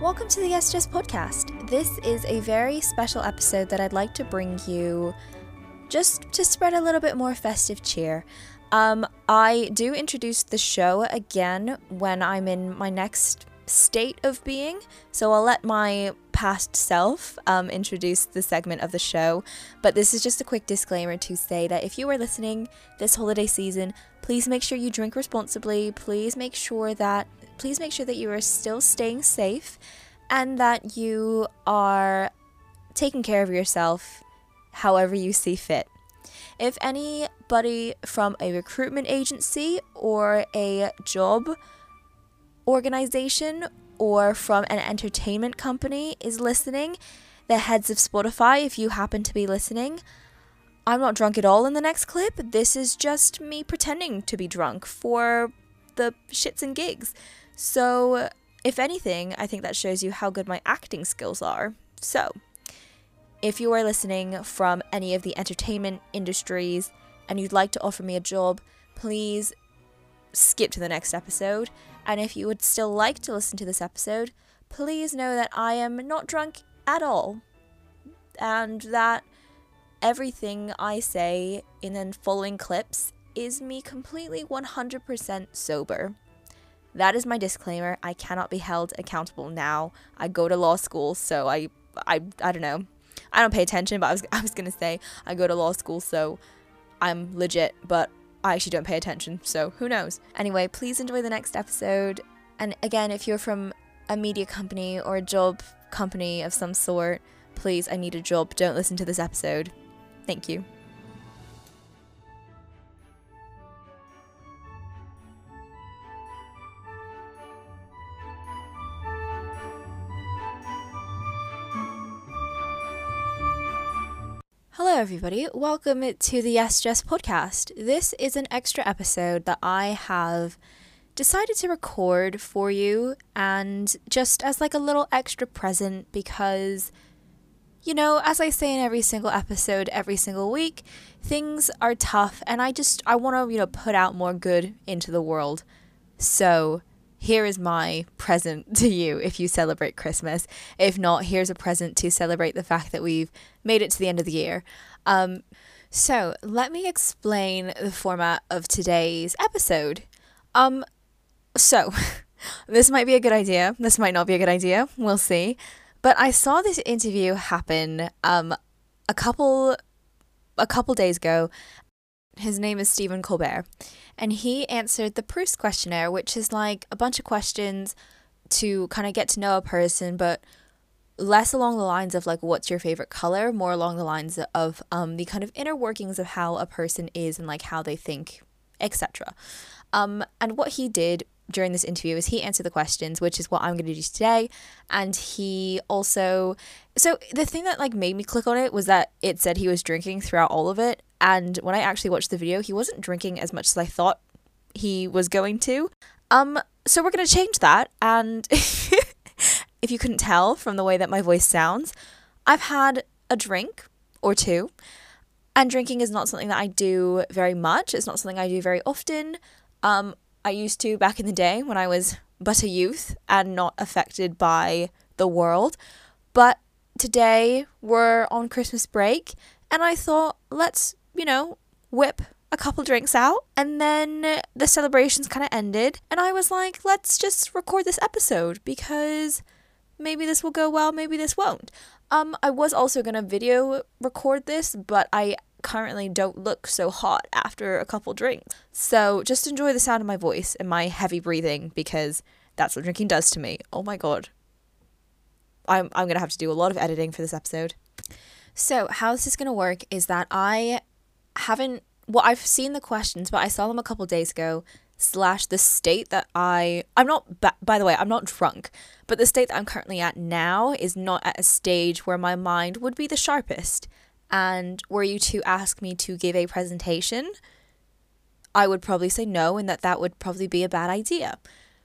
Welcome to the YesJess podcast. This is a very special episode that I'd like to bring you just to spread a little bit more festive cheer. I do introduce the show again when I'm in my next state of being, so I'll let my past self introduce the segment of the show, but this is just a quick disclaimer to say that if you are listening this holiday season, please make sure you drink responsibly, please make sure that you are still staying safe and that you are taking care of yourself however you see fit. If anybody from a recruitment agency or a job organization or from an entertainment company is listening, the heads of Spotify, if you happen to be listening, I'm not drunk at all in the next clip. This is just me pretending to be drunk for the shits and gigs. So, if anything, I think that shows you how good my acting skills are. So, if you are listening from any of the entertainment industries and you'd like to offer me a job, please skip to the next episode. And if you would still like to listen to this episode, please know that I am not drunk at all, and that everything I say in the following clips is me completely 100% sober. That is my disclaimer. I cannot be held accountable now. I go to law school, so I don't know. I don't pay attention, but I was gonna say I go to law school, so I'm legit, but I actually don't pay attention, so who knows? Anyway, please enjoy the next episode. And again, if you're from a media company or a job company of some sort, please, I need a job. Don't listen to this episode. Thank you. Hello everybody, welcome to the YesJess podcast. This is an extra episode that I have decided to record for you, and just as like a little extra present, because, you know, as I say in every single episode, every single week, things are tough, and I want to, you know, put out more good into the world. So here is my present to you if you celebrate Christmas. If not, here's a present to celebrate the fact that we've made it to the end of the year. So let me explain the format of today's episode. This might be a good idea. This might not be a good idea. We'll see. But I saw this interview happen a couple days ago. His name is Stephen Colbert, and he answered the Proust questionnaire, which is like a bunch of questions to kind of get to know a person, but less along the lines of like what's your favorite color, more along the lines of the kind of inner workings of how a person is and like how they think, etc. And what he did during this interview is he answered the questions, which is what I'm going to do today. And he also, so the thing that like made me click on it was that it said he was drinking throughout all of it. And when I actually watched the video, he wasn't drinking as much as I thought he was going to. So we're going to change that. And if you couldn't tell from the way that my voice sounds, I've had a drink or two. And drinking is not something that I do very much. It's not something I do very often. I used to back in the day when I was but a youth and not affected by the world. But today we're on Christmas break, and I thought, let's, you know, whip a couple drinks out. And then the celebrations kind of ended, and I was like, let's just record this episode, because maybe this will go well, maybe this won't. I was also going to video record this, but I currently don't look so hot after a couple drinks. So just enjoy the sound of my voice and my heavy breathing, because that's what drinking does to me. Oh my god. I'm going to have to do a lot of editing for this episode. So how this is going to work is that I've seen the questions, but I saw them a couple days ago, / the state that I'm not drunk, but the state that I'm currently at now is not at a stage where my mind would be the sharpest. And were you to ask me to give a presentation, I would probably say no, and that would probably be a bad idea.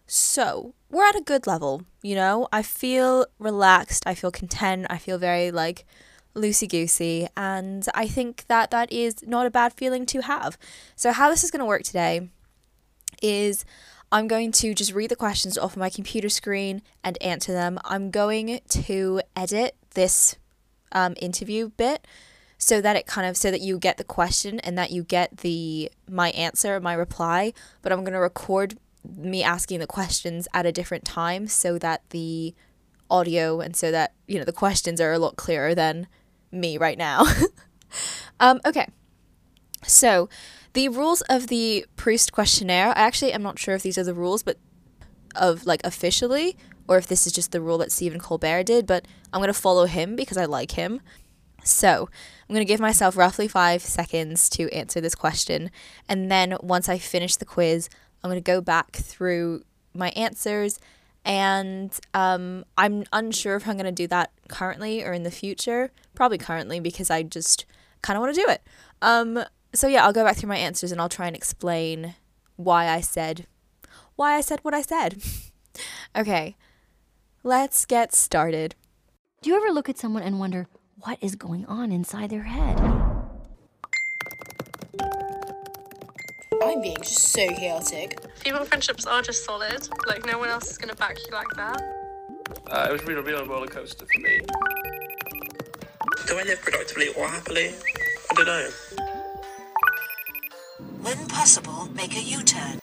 So we're at a good level, you know? I feel relaxed, I feel content, I feel very like loosey-goosey, and I think that is not a bad feeling to have. So how this is going to work today is I'm going to just read the questions off my computer screen and answer them. I'm going to edit this interview bit so that it kind of, so that you get the question and that you get the my answer, my reply, but I'm going to record me asking the questions at a different time so that the audio and so that, you know, the questions are a lot clearer than me right now. Okay, so the rules of the Proust questionnaire, I actually am not sure if these are the rules, but of like officially, or if this is just the rule that Stephen Colbert did, but I'm going to follow him because I like him. So I'm going to give myself roughly 5 seconds to answer this question. And then once I finish the quiz, I'm going to go back through my answers. And I'm unsure if I'm going to do that currently or in the future. Probably currently, because I just kind of want to do it. So yeah, I'll go back through my answers and I'll try and explain why I said what I said. Okay, let's get started. Do you ever look at someone and wonder what is going on inside their head? I'm being just so chaotic. Female friendships are just solid. Like, no one else is gonna back you like that. It was really a real roller coaster for me. Do I live productively or happily? I don't know. When possible, make a U-turn.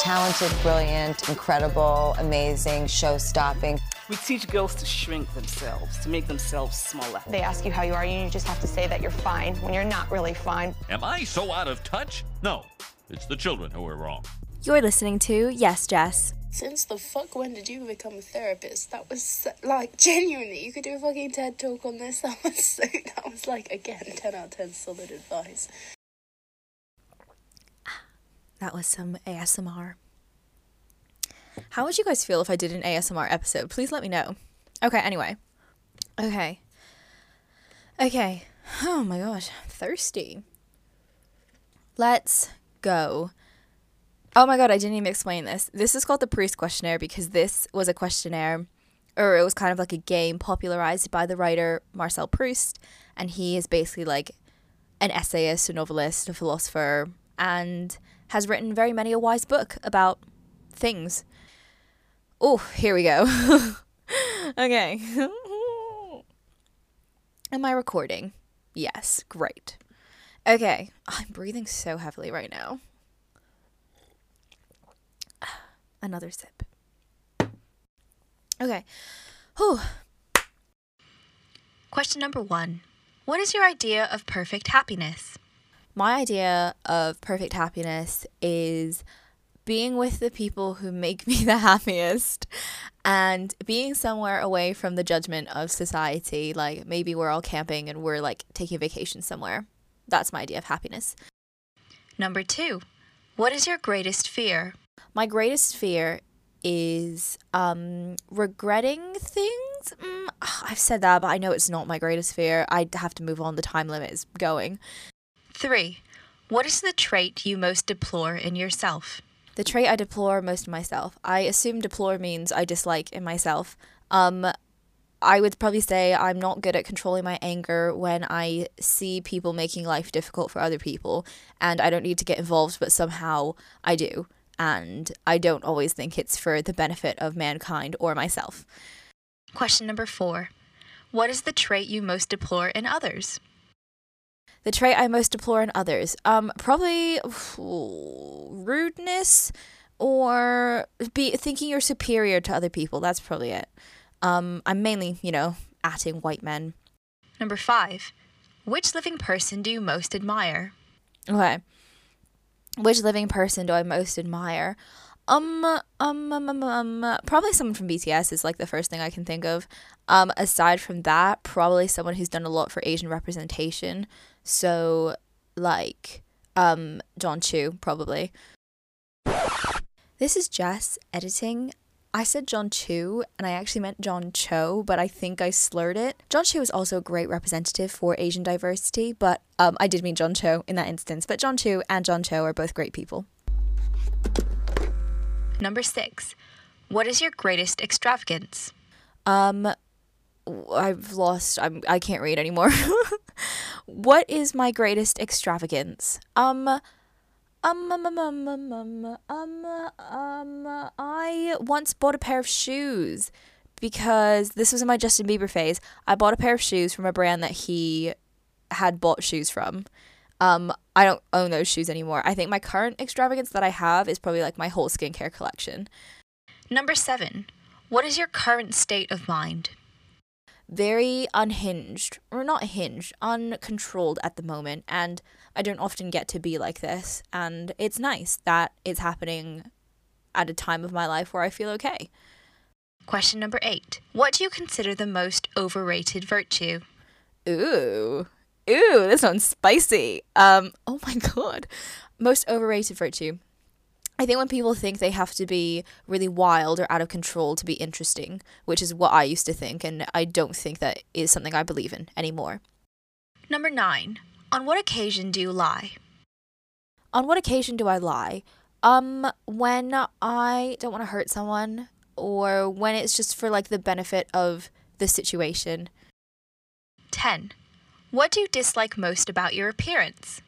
Talented, brilliant, incredible, amazing, show-stopping. We teach girls to shrink themselves, to make themselves smaller. They ask you how you are, and you just have to say that you're fine when you're not really fine. Am I so out of touch? No, it's the children who are wrong. You're listening to YesJess. Since the fuck when did you become a therapist? That was so, like, genuinely, you could do a fucking TED talk on this. That was like, again, 10 out of 10 solid advice. That was some ASMR. How would you guys feel if I did an ASMR episode? Please let me know. Okay, anyway. Okay. Oh my gosh, I'm thirsty. Let's go. Oh my god, I didn't even explain this. This is called the Proust questionnaire because this was a questionnaire, or it was kind of like a game popularized by the writer Marcel Proust, and he is basically like an essayist, a novelist, a philosopher, and has written very many a wise book about things. Oh, here we go. Okay. Am I recording? Yes, great. Okay, I'm breathing so heavily right now. Another sip. Okay. Whew. Question number 1. What is your idea of perfect happiness? My idea of perfect happiness is being with the people who make me the happiest and being somewhere away from the judgment of society. Like, maybe we're all camping and we're like taking a vacation somewhere. That's my idea of happiness. Number 2, what is your greatest fear? My greatest fear is regretting things. I've said that, but I know it's not my greatest fear. I have to move on. The time limit is going. 3, what is the trait you most deplore in yourself? The trait I deplore most in myself. I assume deplore means I dislike in myself. I would probably say I'm not good at controlling my anger when I see people making life difficult for other people, and I don't need to get involved, but somehow I do, and I don't always think it's for the benefit of mankind or myself. Question number 4. What is the trait you most deplore in others? The trait I most deplore in others, probably rudeness or thinking you're superior to other people. That's probably it. I'm mainly, atting white men. Number 5, which living person do you most admire? Okay, which living person do I most admire? Probably someone from BTS is like the first thing I can think of. Aside from that, probably someone who's done a lot for Asian representation. So, like, John Chu, probably. This is Jess editing. I said John Chu, and I actually meant John Cho, but I think I slurred it. John Chu is also a great representative for Asian diversity, but I did mean John Cho in that instance. But John Chu and John Cho are both great people. Number 6, what is your greatest extravagance? I can't read anymore. What is my greatest extravagance? I once bought a pair of shoes because this was in my Justin Bieber phase. I bought a pair of shoes from a brand that he had bought shoes from. I don't own those shoes anymore. I think my current extravagance that I have is probably like my whole skincare collection. Number 7. What is your current state of mind? Very unhinged, or not hinged, uncontrolled at the moment, and I don't often get to be like this, and it's nice that it's happening at a time of my life where I feel okay. Question number 8. What do you consider the most overrated virtue? Ooh, this one's spicy. Oh my god. Most overrated virtue. I think when people think they have to be really wild or out of control to be interesting, which is what I used to think, and I don't think that is something I believe in anymore. Number 9. On what occasion do you lie? On what occasion do I lie? When I don't want to hurt someone, or when it's just for like the benefit of the situation. 10. What do you dislike most about your appearance?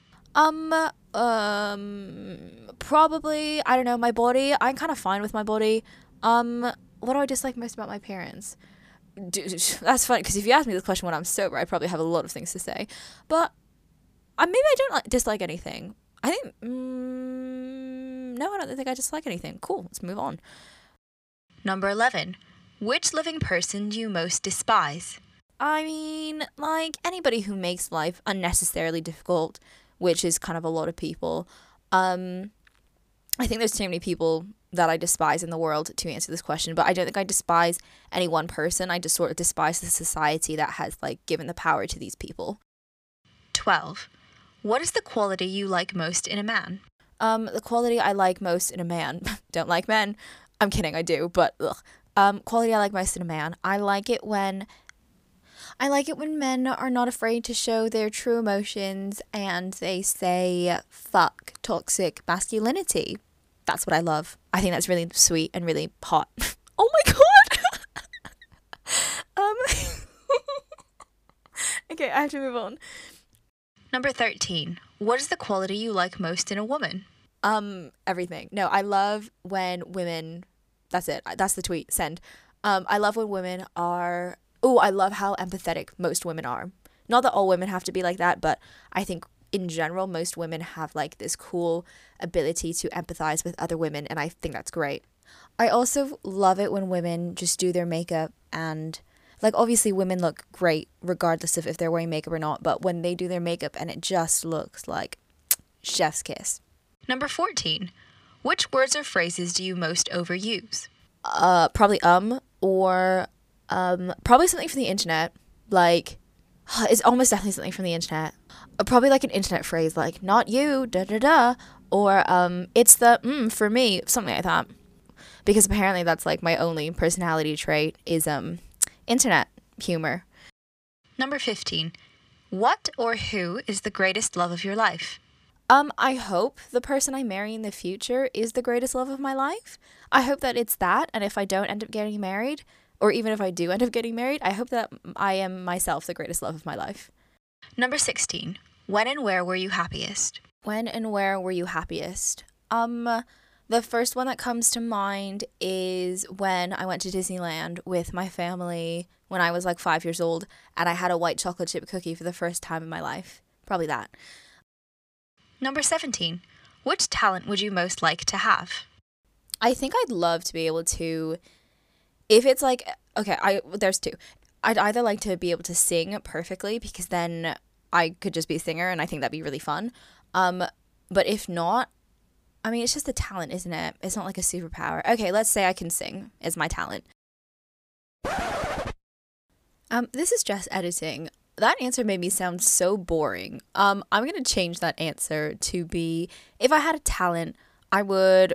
Probably, I don't know, my body. I'm kind of fine with my body. What do I dislike most about my appearance? That's funny, because if you ask me this question when I'm sober, I probably have a lot of things to say. But maybe I don't dislike anything. I think, no, I don't think I dislike anything. Cool, let's move on. Number 11. Which living person do you most despise? I mean, like, anybody who makes life unnecessarily difficult, which is kind of a lot of people. I think there's too many people that I despise in the world to answer this question, but I don't think I despise any one person. I just sort of despise the society that has, like, given the power to these people. 12. What is the quality you like most in a man? The quality I like most in a man. Don't like men. I'm kidding, I do, but ugh. Quality I like most in a man. I like it when men are not afraid to show their true emotions and they say, fuck, toxic masculinity. That's what I love. I think that's really sweet and really hot. Oh my god! Okay, I have to move on. Number 13. What is the quality you like most in a woman? Everything. No, I love when women... That's it. That's the tweet. Send. I love when women are... Oh, I love how empathetic most women are. Not that all women have to be like that, but I think in general, most women have like this cool ability to empathize with other women, and I think that's great. I also love it when women just do their makeup and like obviously women look great regardless of if they're wearing makeup or not, but when they do their makeup and it just looks like chef's kiss. Number 14. Which words or phrases do you most overuse? Probably or... probably something from the internet, like, it's almost definitely something from the internet. Probably like an internet phrase, like, not you, da-da-da, or, it's the, for me, something like that. Because apparently that's, like, my only personality trait is, internet humor. Number 15. What or who is the greatest love of your life? I hope the person I marry in the future is the greatest love of my life. I hope that it's that, and if I don't end up getting married... Or even if I do end up getting married, I hope that I am myself the greatest love of my life. Number 16. When and where were you happiest? When and where were you happiest? The first one that comes to mind is when I went to Disneyland with my family when I was like 5 years old and I had a white chocolate chip cookie for the first time in my life. Probably that. Number 17. Which talent would you most like to have? I think I'd love to be able to... If it's like, okay, there's two. I'd either like to be able to sing perfectly because then I could just be a singer and I think that'd be really fun. But if not, I mean, it's just a talent, isn't it? It's not like a superpower. Okay, let's say I can sing as my talent. This is Jess editing. That answer made me sound so boring. I'm going to change that answer to be, if I had a talent, I would...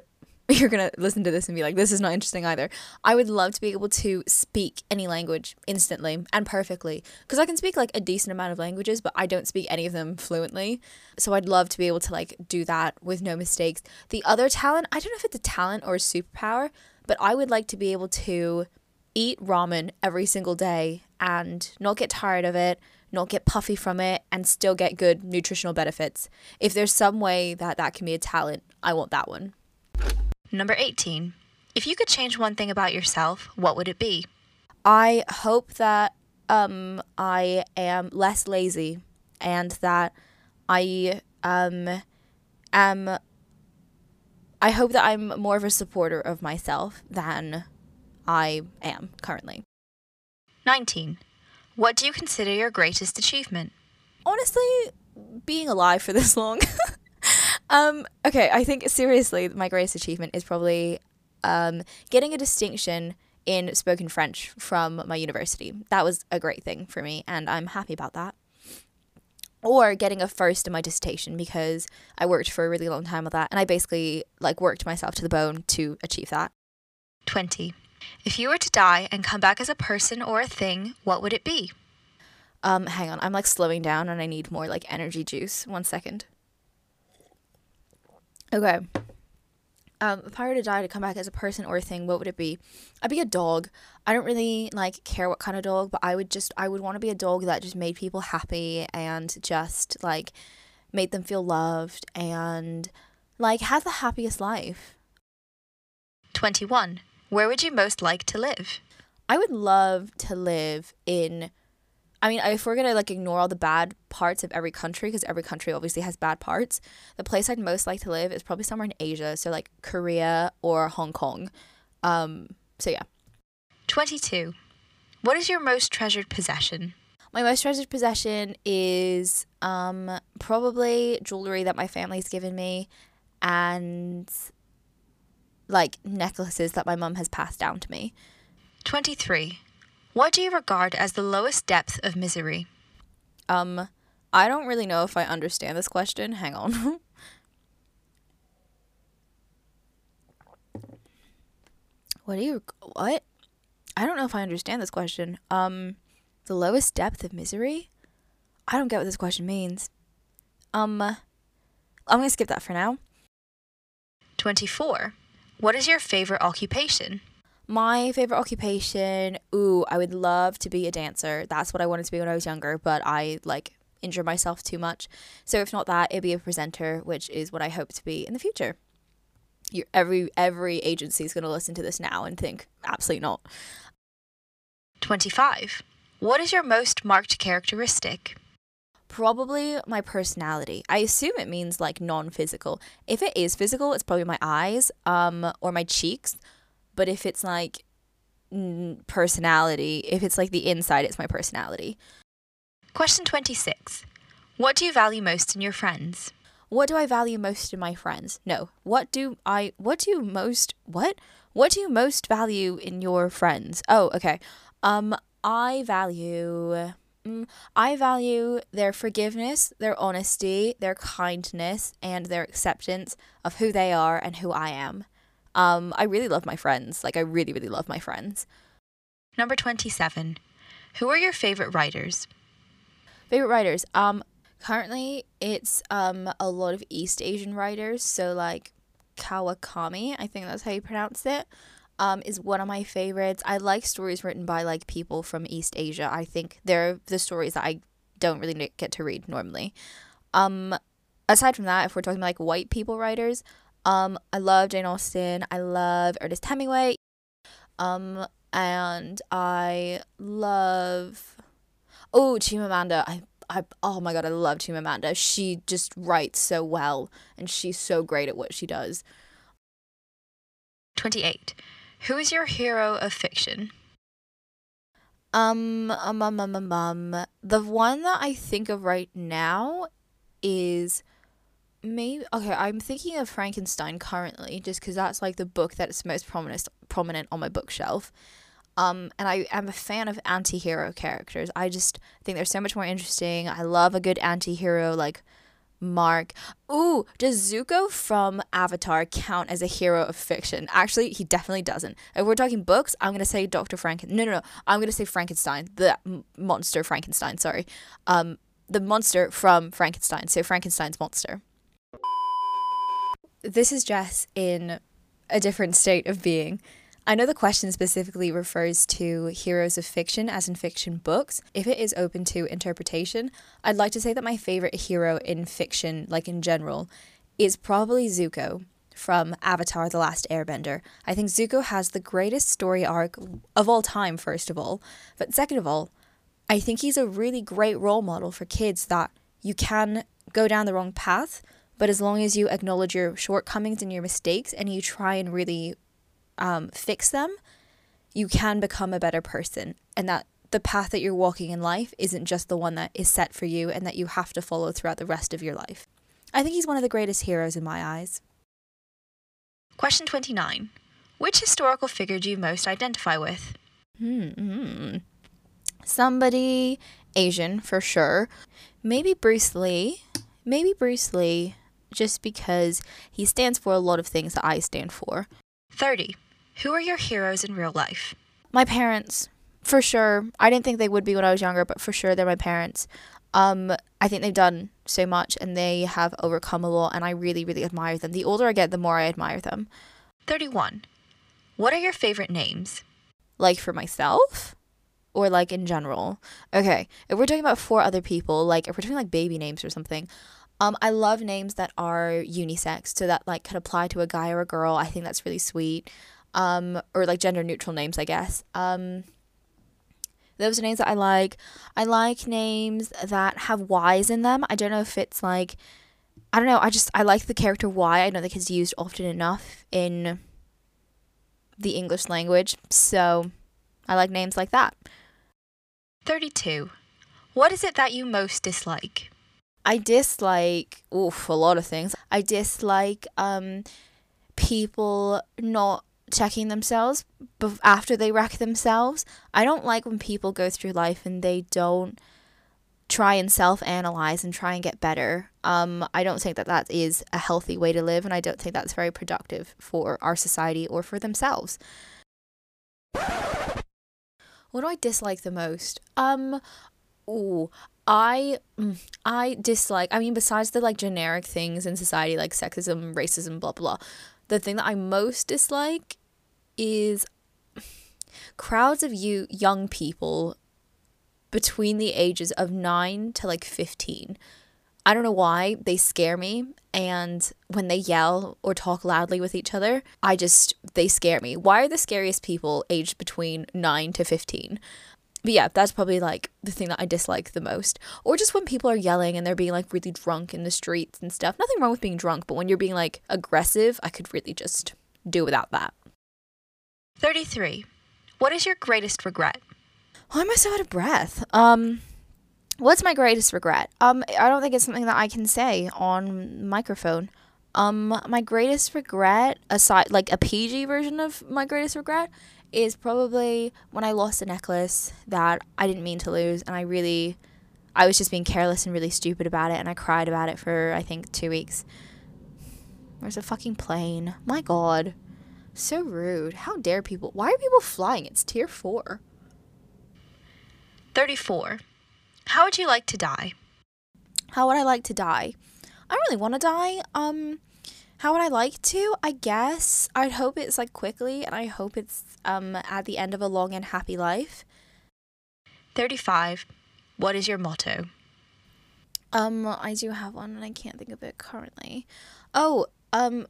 You're going to listen to this and be like, this is not interesting either. I would love to be able to speak any language instantly and perfectly. Because I can speak like a decent amount of languages, but I don't speak any of them fluently. So I'd love to be able to like do that with no mistakes. The other talent, I don't know if it's a talent or a superpower, but I would like to be able to eat ramen every single day and not get tired of it, not get puffy from it, and still get good nutritional benefits. If there's some way that that can be a talent, I want that one. Number 18. If you could change one thing about yourself, what would it be? I hope that I am less lazy, and that I hope that I'm more of a supporter of myself than I am currently. 19. What do you consider your greatest achievement? Honestly, being alive for this long. Okay, I think seriously, my greatest achievement is probably getting a distinction in spoken French from my university. That was a great thing for me, and I'm happy about that. Or getting a first in my dissertation, because I worked for a really long time on that, and I basically worked myself to the bone to achieve that. 20. If you were to die and come back as a person or a thing, what would it be? Hang on, I'm slowing down and I need more energy juice. 1 second. Okay. If I were to die to come back as a person or a thing, what would it be? I'd be a dog. I don't really care what kind of dog, but I would want to be a dog that just made people happy and just made them feel loved and had the happiest life. 21. Where would you most like to live? I would love to live in, if we're going to ignore all the bad parts of every country, because every country obviously has bad parts, the place I'd most like to live is probably somewhere in Asia, so Korea or Hong Kong. So yeah. 22. What is your most treasured possession? My most treasured possession is probably jewelry that my family's given me, and necklaces that my mum has passed down to me. 23. What do you regard as the lowest depth of misery? I don't really know if I understand this question. Hang on. What? I don't know if I understand this question. The lowest depth of misery? I don't get what this question means. I'm going to skip that for now. 24. What is your favorite occupation? My favorite occupation, I would love to be a dancer. That's what I wanted to be when I was younger, but I injure myself too much. So if not that, it'd be a presenter, which is what I hope to be in the future. Every agency is going to listen to this now and think, absolutely not. 25. What is your most marked characteristic? Probably my personality. I assume it means non-physical. If it is physical, it's probably my eyes or my cheeks. But if it's personality, if it's the inside, it's my personality. Question 26. What do you value most in your friends? What do I value most in my friends? No. What do you most value in your friends? Oh, okay. I value their forgiveness, their honesty, their kindness, and their acceptance of who they are and who I am. I really love my friends. I really, really love my friends. Number 27. Who are your favorite writers? Favorite writers? Currently it's a lot of East Asian writers. So Kawakami, I think that's how you pronounce it. Is one of my favorites. I like stories written by people from East Asia. I think they're the stories that I don't really get to read normally. Aside from that, if we're talking about white people writers, I love Jane Austen. I love Ernest Hemingway. And I love Chimamanda. Oh my god, I love Chimamanda. She just writes so well, and she's so great at what she does. 28. Who is your hero of fiction? The one that I think of right now is I'm thinking of Frankenstein currently, just because that's the book that's most prominent on my bookshelf. And I am a fan of anti-hero characters. I just think they're so much more interesting. I love a good anti-hero, Mark. Does Zuko from Avatar count as a hero of fiction? Actually, he definitely doesn't. If we're talking books, I'm going to say Dr. Frankenstein. No. I'm going to say Frankenstein. The monster Frankenstein, sorry. The monster from Frankenstein. So Frankenstein's monster. This is Jess in a different state of being. I know the question specifically refers to heroes of fiction, as in fiction books. If it is open to interpretation, I'd like to say that my favorite hero in fiction, like in general, is probably Zuko from Avatar The Last Airbender. I think Zuko has the greatest story arc of all time, first of all. But second of all, I think he's a really great role model for kids that you can go down the wrong path, but as long as you acknowledge your shortcomings and your mistakes and you try and really fix them, you can become a better person, and that the path that you're walking in life isn't just the one that is set for you and that you have to follow throughout the rest of your life. I think he's one of the greatest heroes in my eyes. Question 29. Which historical figure do you most identify with? Somebody Asian, for sure. Maybe Bruce Lee, just because he stands for a lot of things that I stand for. 30. Who are your heroes in real life? My parents, for sure. I didn't think they would be when I was younger, but for sure they're my parents. I think they've done so much and they have overcome a lot, and I really, really admire them. The older I get, the more I admire them. 31. What are your favorite names? Like for myself? Or like in general? Okay, if we're talking about for other people, like if we're talking like baby names or something, I love names that are unisex, so that like could apply to a guy or a girl. I think that's really sweet. Or like gender neutral names, I guess. Those are names that I like. I like names that have Y's in them. I don't know if it's like, I don't know. I like the character Y. I don't think it's used often enough in the English language. So I like names like that. 32. What is it that you most dislike? I dislike, a lot of things. I dislike people not checking themselves after they wreck themselves. I don't like when people go through life and they don't try and self-analyze and try and get better. I don't think that is a healthy way to live, and I don't think that's very productive for our society or for themselves. What do I dislike the most? I dislike, I mean, besides the like generic things in society like sexism, racism, blah, blah, the thing that I most dislike is crowds of young people between the ages of 9 to like 15. I don't know why, they scare me, and when they yell or talk loudly with each other, they scare me. Why are the scariest people aged between 9 to 15? But yeah, that's probably like the thing that I dislike the most. Or just when people are yelling and they're being like really drunk in the streets and stuff. Nothing wrong with being drunk, but when you're being like aggressive, I could really just do without that. 33. What is your greatest regret? Why am I so out of breath? What's my greatest regret? I don't think it's something that I can say on microphone. My greatest regret, aside like a PG version of my greatest regret, is probably when I lost a necklace that I didn't mean to lose, and I was just being careless and really stupid about it, and I cried about it for, I think, 2 weeks. Where's a fucking plane? My god. So rude. How dare people? Why are people flying? It's tier 4. 34. How would you like to die? How would I like to die? I don't really want to die. How would I like to? I guess I'd hope it's like quickly, and I hope it's at the end of a long and happy life. 35. What is your motto? I do have one and I can't think of it currently.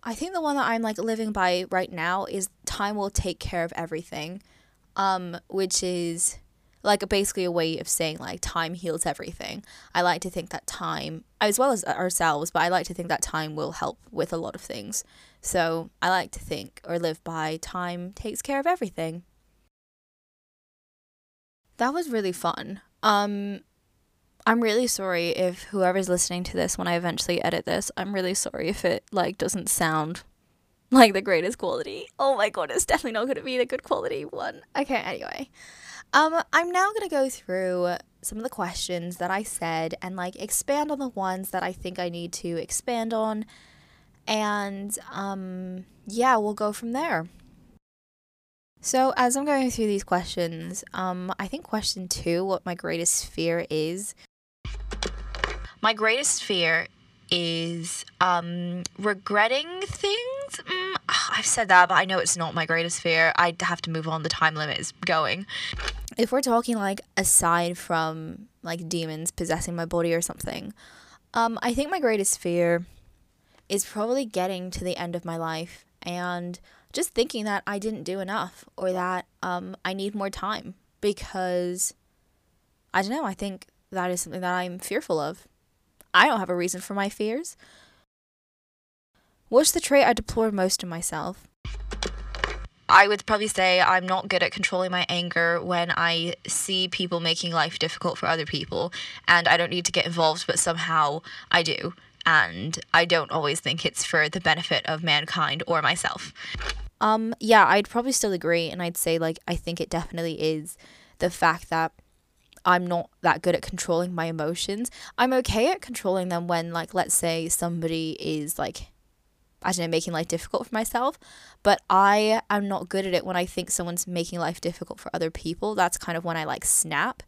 I think the one that I'm like living by right now is time will take care of everything. Which is like basically a way of saying like time heals everything. I like to think that time, as well as ourselves, but I like to think that time will help with a lot of things. So I like to think or live by time takes care of everything. That was really fun. I'm really sorry if whoever's listening to this when I eventually edit this, I'm really sorry if it like doesn't sound like the greatest quality. Oh my god, it's definitely not going to be the good quality one. Okay, anyway. I'm now going to go through some of the questions that I said and like expand on the ones that I think I need to expand on, and yeah, we'll go from there. So as I'm going through these questions, I think question 2, what my greatest fear is. My greatest fear is regretting things. I I've said that, but I know it's not my greatest fear. I have to move on. The time limit is going. If we're talking, like, aside from, like, demons possessing my body or something, I think my greatest fear is probably getting to the end of my life and just thinking that I didn't do enough, or that I need more time, because, I don't know, I think that is something that I'm fearful of. I don't have a reason for my fears. What's the trait I deplore most in myself? I would probably say I'm not good at controlling my anger when I see people making life difficult for other people, and I don't need to get involved, but somehow I do. And I don't always think it's for the benefit of mankind or myself. Yeah, I'd probably still agree. And I'd say, like, I think it definitely is the fact that I'm not that good at controlling my emotions. I'm okay at controlling them when, like, let's say somebody is, like, I don't know, making life difficult for myself. But I am not good at it when I think someone's making life difficult for other people. That's kind of when I, like, snap.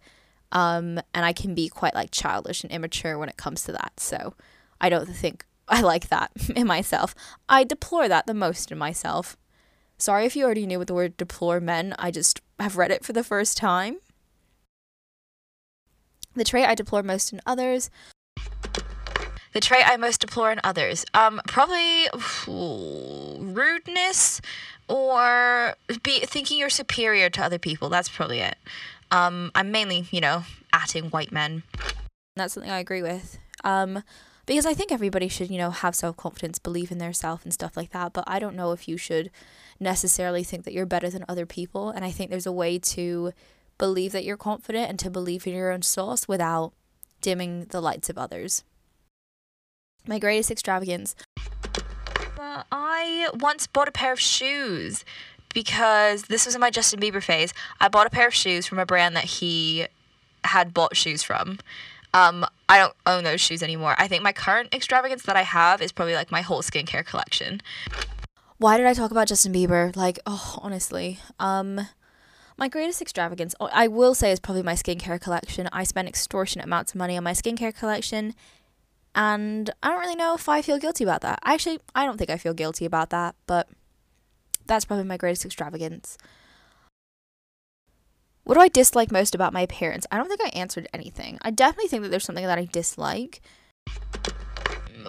And I can be quite, like, childish and immature when it comes to that. So I don't think I like that in myself. I deplore that the most in myself. Sorry if you already knew what the word deplore meant. I just have read it for the first time. The trait I deplore most in others. The trait I most deplore in others. Probably rudeness, or thinking you're superior to other people. That's probably it. I'm mainly, you know, atting white men. That's something I agree with. Because I think everybody should, you know, have self-confidence, believe in their self and stuff like that. But I don't know if you should necessarily think that you're better than other people. And I think there's a way to believe that you're confident and to believe in your own sauce without dimming the lights of others. My greatest extravagance. I once bought a pair of shoes because this was in my Justin Bieber phase. I bought a pair of shoes from a brand that he had bought shoes from. I don't own those shoes anymore. I think my current extravagance that I have is probably, like, my whole skincare collection. Why did I talk about Justin Bieber? Like, oh, honestly. My greatest extravagance, I will say, is probably my skincare collection. I spend extortionate amounts of money on my skincare collection, and I don't really know if I feel guilty about that. Actually, I don't think I feel guilty about that, but that's probably my greatest extravagance. What do I dislike most about my appearance? I don't think I answered anything. I definitely think that there's something that I dislike.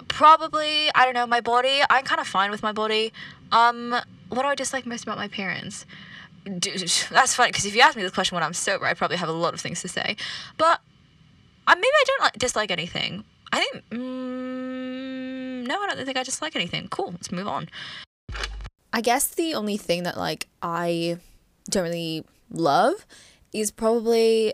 Probably, I don't know, my body. I'm kind of fine with my body. What do I dislike most about my appearance? Dude, that's funny, because if you ask me this question when I'm sober, I probably have a lot of things to say. But maybe I don't dislike anything. I think, no, I don't think I dislike anything. Cool, let's move on. I guess the only thing that, like, I don't really love is probably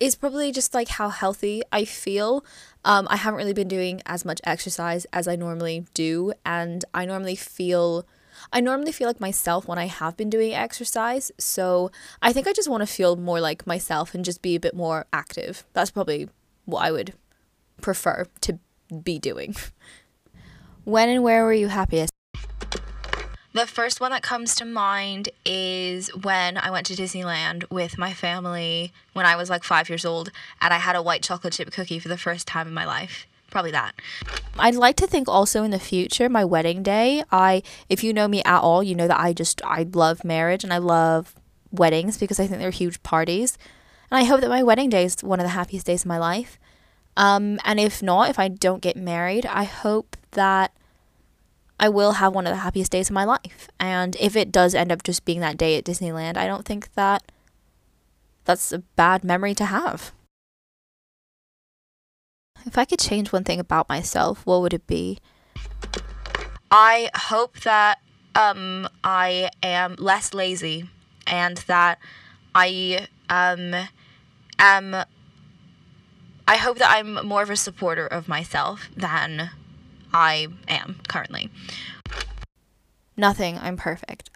just, like, how healthy I feel. I haven't really been doing as much exercise as I normally do, and I normally feel like myself when I have been doing exercise. So I think I just want to feel more like myself and just be a bit more active. That's probably what I would prefer to be doing. When and where were you happiest? The first one that comes to mind is when I went to Disneyland with my family when I was, like, 5 years old, and I had a white chocolate chip cookie for the first time in my life. Probably that. I'd like to think also in the future, my wedding day. If you know me at all, you know that I love marriage and I love weddings because I think they're huge parties. And I hope that my wedding day is one of the happiest days of my life. And if not, if I don't get married, I hope that I will have one of the happiest days of my life. And if it does end up just being that day at Disneyland, I don't think that that's a bad memory to have. If I could change one thing about myself, what would it be? I hope that I am less lazy, and that I hope that I'm more of a supporter of myself than I am currently. Nothing. I'm perfect.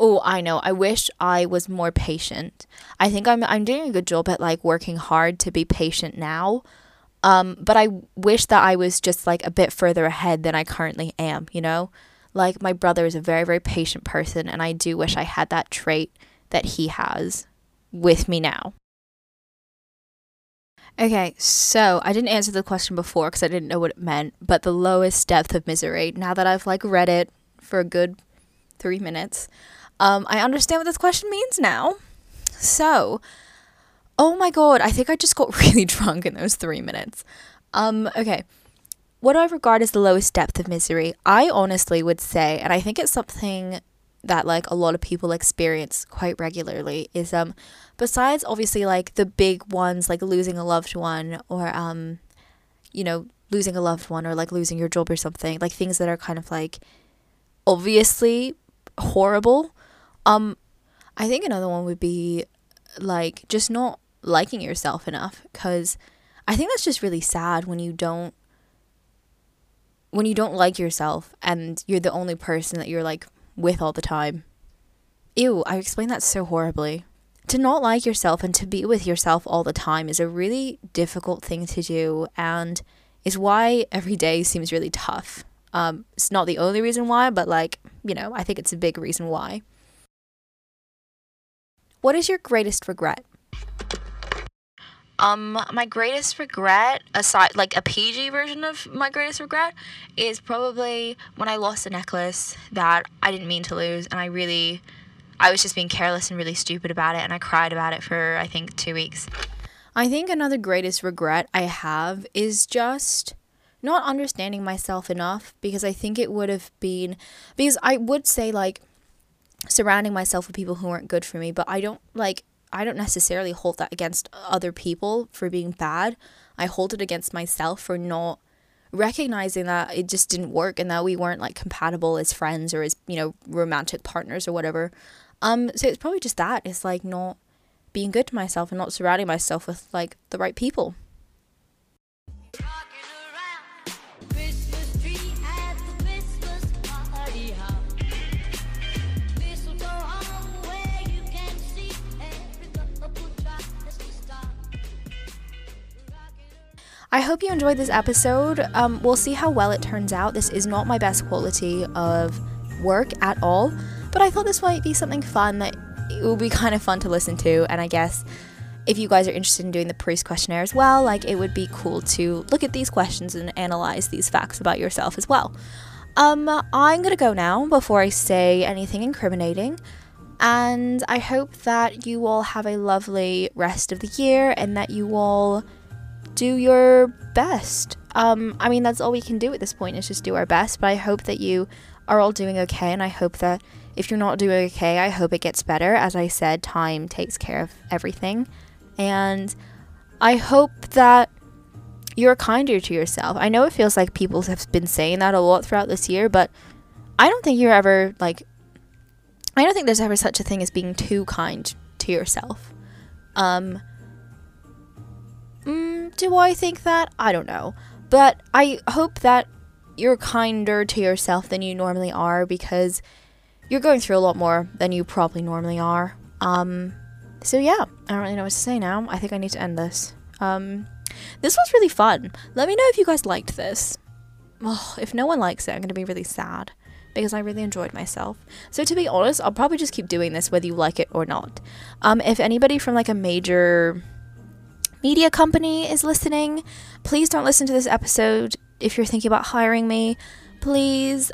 Oh, I know. I wish I was more patient. I think I'm doing a good job at, like, working hard to be patient now. But I wish that I was just, like, a bit further ahead than I currently am, you know? Like, my brother is a very, very patient person, and I do wish I had that trait that he has with me now. Okay, so I didn't answer the question before because I didn't know what it meant, but the lowest depth of misery. Now that I've, like, read it, for a good 3 minutes, I understand what this question means now. So, oh my god, I think I just got really drunk in those 3 minutes. Okay. What do I regard as the lowest depth of misery? I honestly would say, and I think it's something that like a lot of people experience quite regularly, is besides obviously like the big ones like losing a loved one or you know, losing a loved one or like losing your job or something, like things that are kind of like obviously horrible. I think another one would be like just not liking yourself enough, because I think that's just really sad when you don't like yourself and you're the only person that you're like with all the time. Ew, I explained that so horribly. To not like yourself and to be with yourself all the time is a really difficult thing to do, and is why every day seems really tough. It's not the only reason why, but like, you know, I think it's a big reason why. What is your greatest regret? My greatest regret, aside like a PG version of my greatest regret, is probably when I lost a necklace that I didn't mean to lose, and I was just being careless and really stupid about it, and I cried about it for I think 2 weeks. I think another greatest regret I have is just not understanding myself enough, because I think it would have been, because I would say like surrounding myself with people who weren't good for me, but I don't necessarily hold that against other people for being bad. I hold it against myself for not recognizing that it just didn't work and that we weren't like compatible as friends or as, you know, romantic partners or whatever. So it's probably just that. It's like not being good to myself and not surrounding myself with like the right people. I hope you enjoyed this episode. We'll see how well it turns out. This is not my best quality of work at all, but I thought this might be something fun that it will be kind of fun to listen to, and I guess if you guys are interested in doing the Proust questionnaire as well, like it would be cool to look at these questions and analyze these facts about yourself as well. I'm gonna go now before I say anything incriminating, and I hope that you all have a lovely rest of the year and that you all do your best. I mean, that's all we can do at this point, is just do our best, but I hope that you are all doing okay, and I hope that if you're not doing okay, I hope it gets better. As I said, time takes care of everything, and I hope that you're kinder to yourself. I know it feels like people have been saying that a lot throughout this year, but I don't think there's ever such a thing as being too kind to yourself. Do I think that? I don't know. But I hope that you're kinder to yourself than you normally are, because you're going through a lot more than you probably normally are. So yeah, I don't really know what to say now. I think I need to end this. This was really fun. Let me know if you guys liked this. Oh, if no one likes it, I'm going to be really sad, because I really enjoyed myself. So to be honest, I'll probably just keep doing this whether you like it or not. If anybody from like a major media company is listening, please don't listen to this episode. If you're thinking about hiring me, please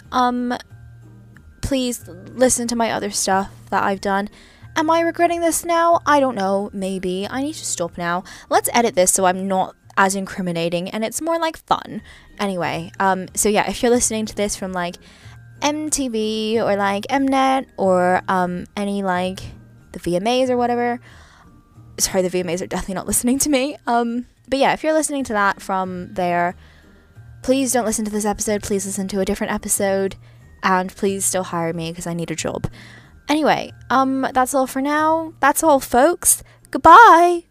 listen to my other stuff that I've done. Am I regretting this now? I don't know. Maybe I need to stop now. Let's edit this so I'm not as incriminating and it's more like fun. Anyway, so yeah, if you're listening to this from like MTV or like Mnet or any like the VMAs or whatever, sorry, the VMAs are definitely not listening to me. But yeah, if you're listening to that from there, please don't listen to this episode. Please listen to a different episode, and please still hire me because I need a job. Anyway, that's all for now. That's all, folks. Goodbye.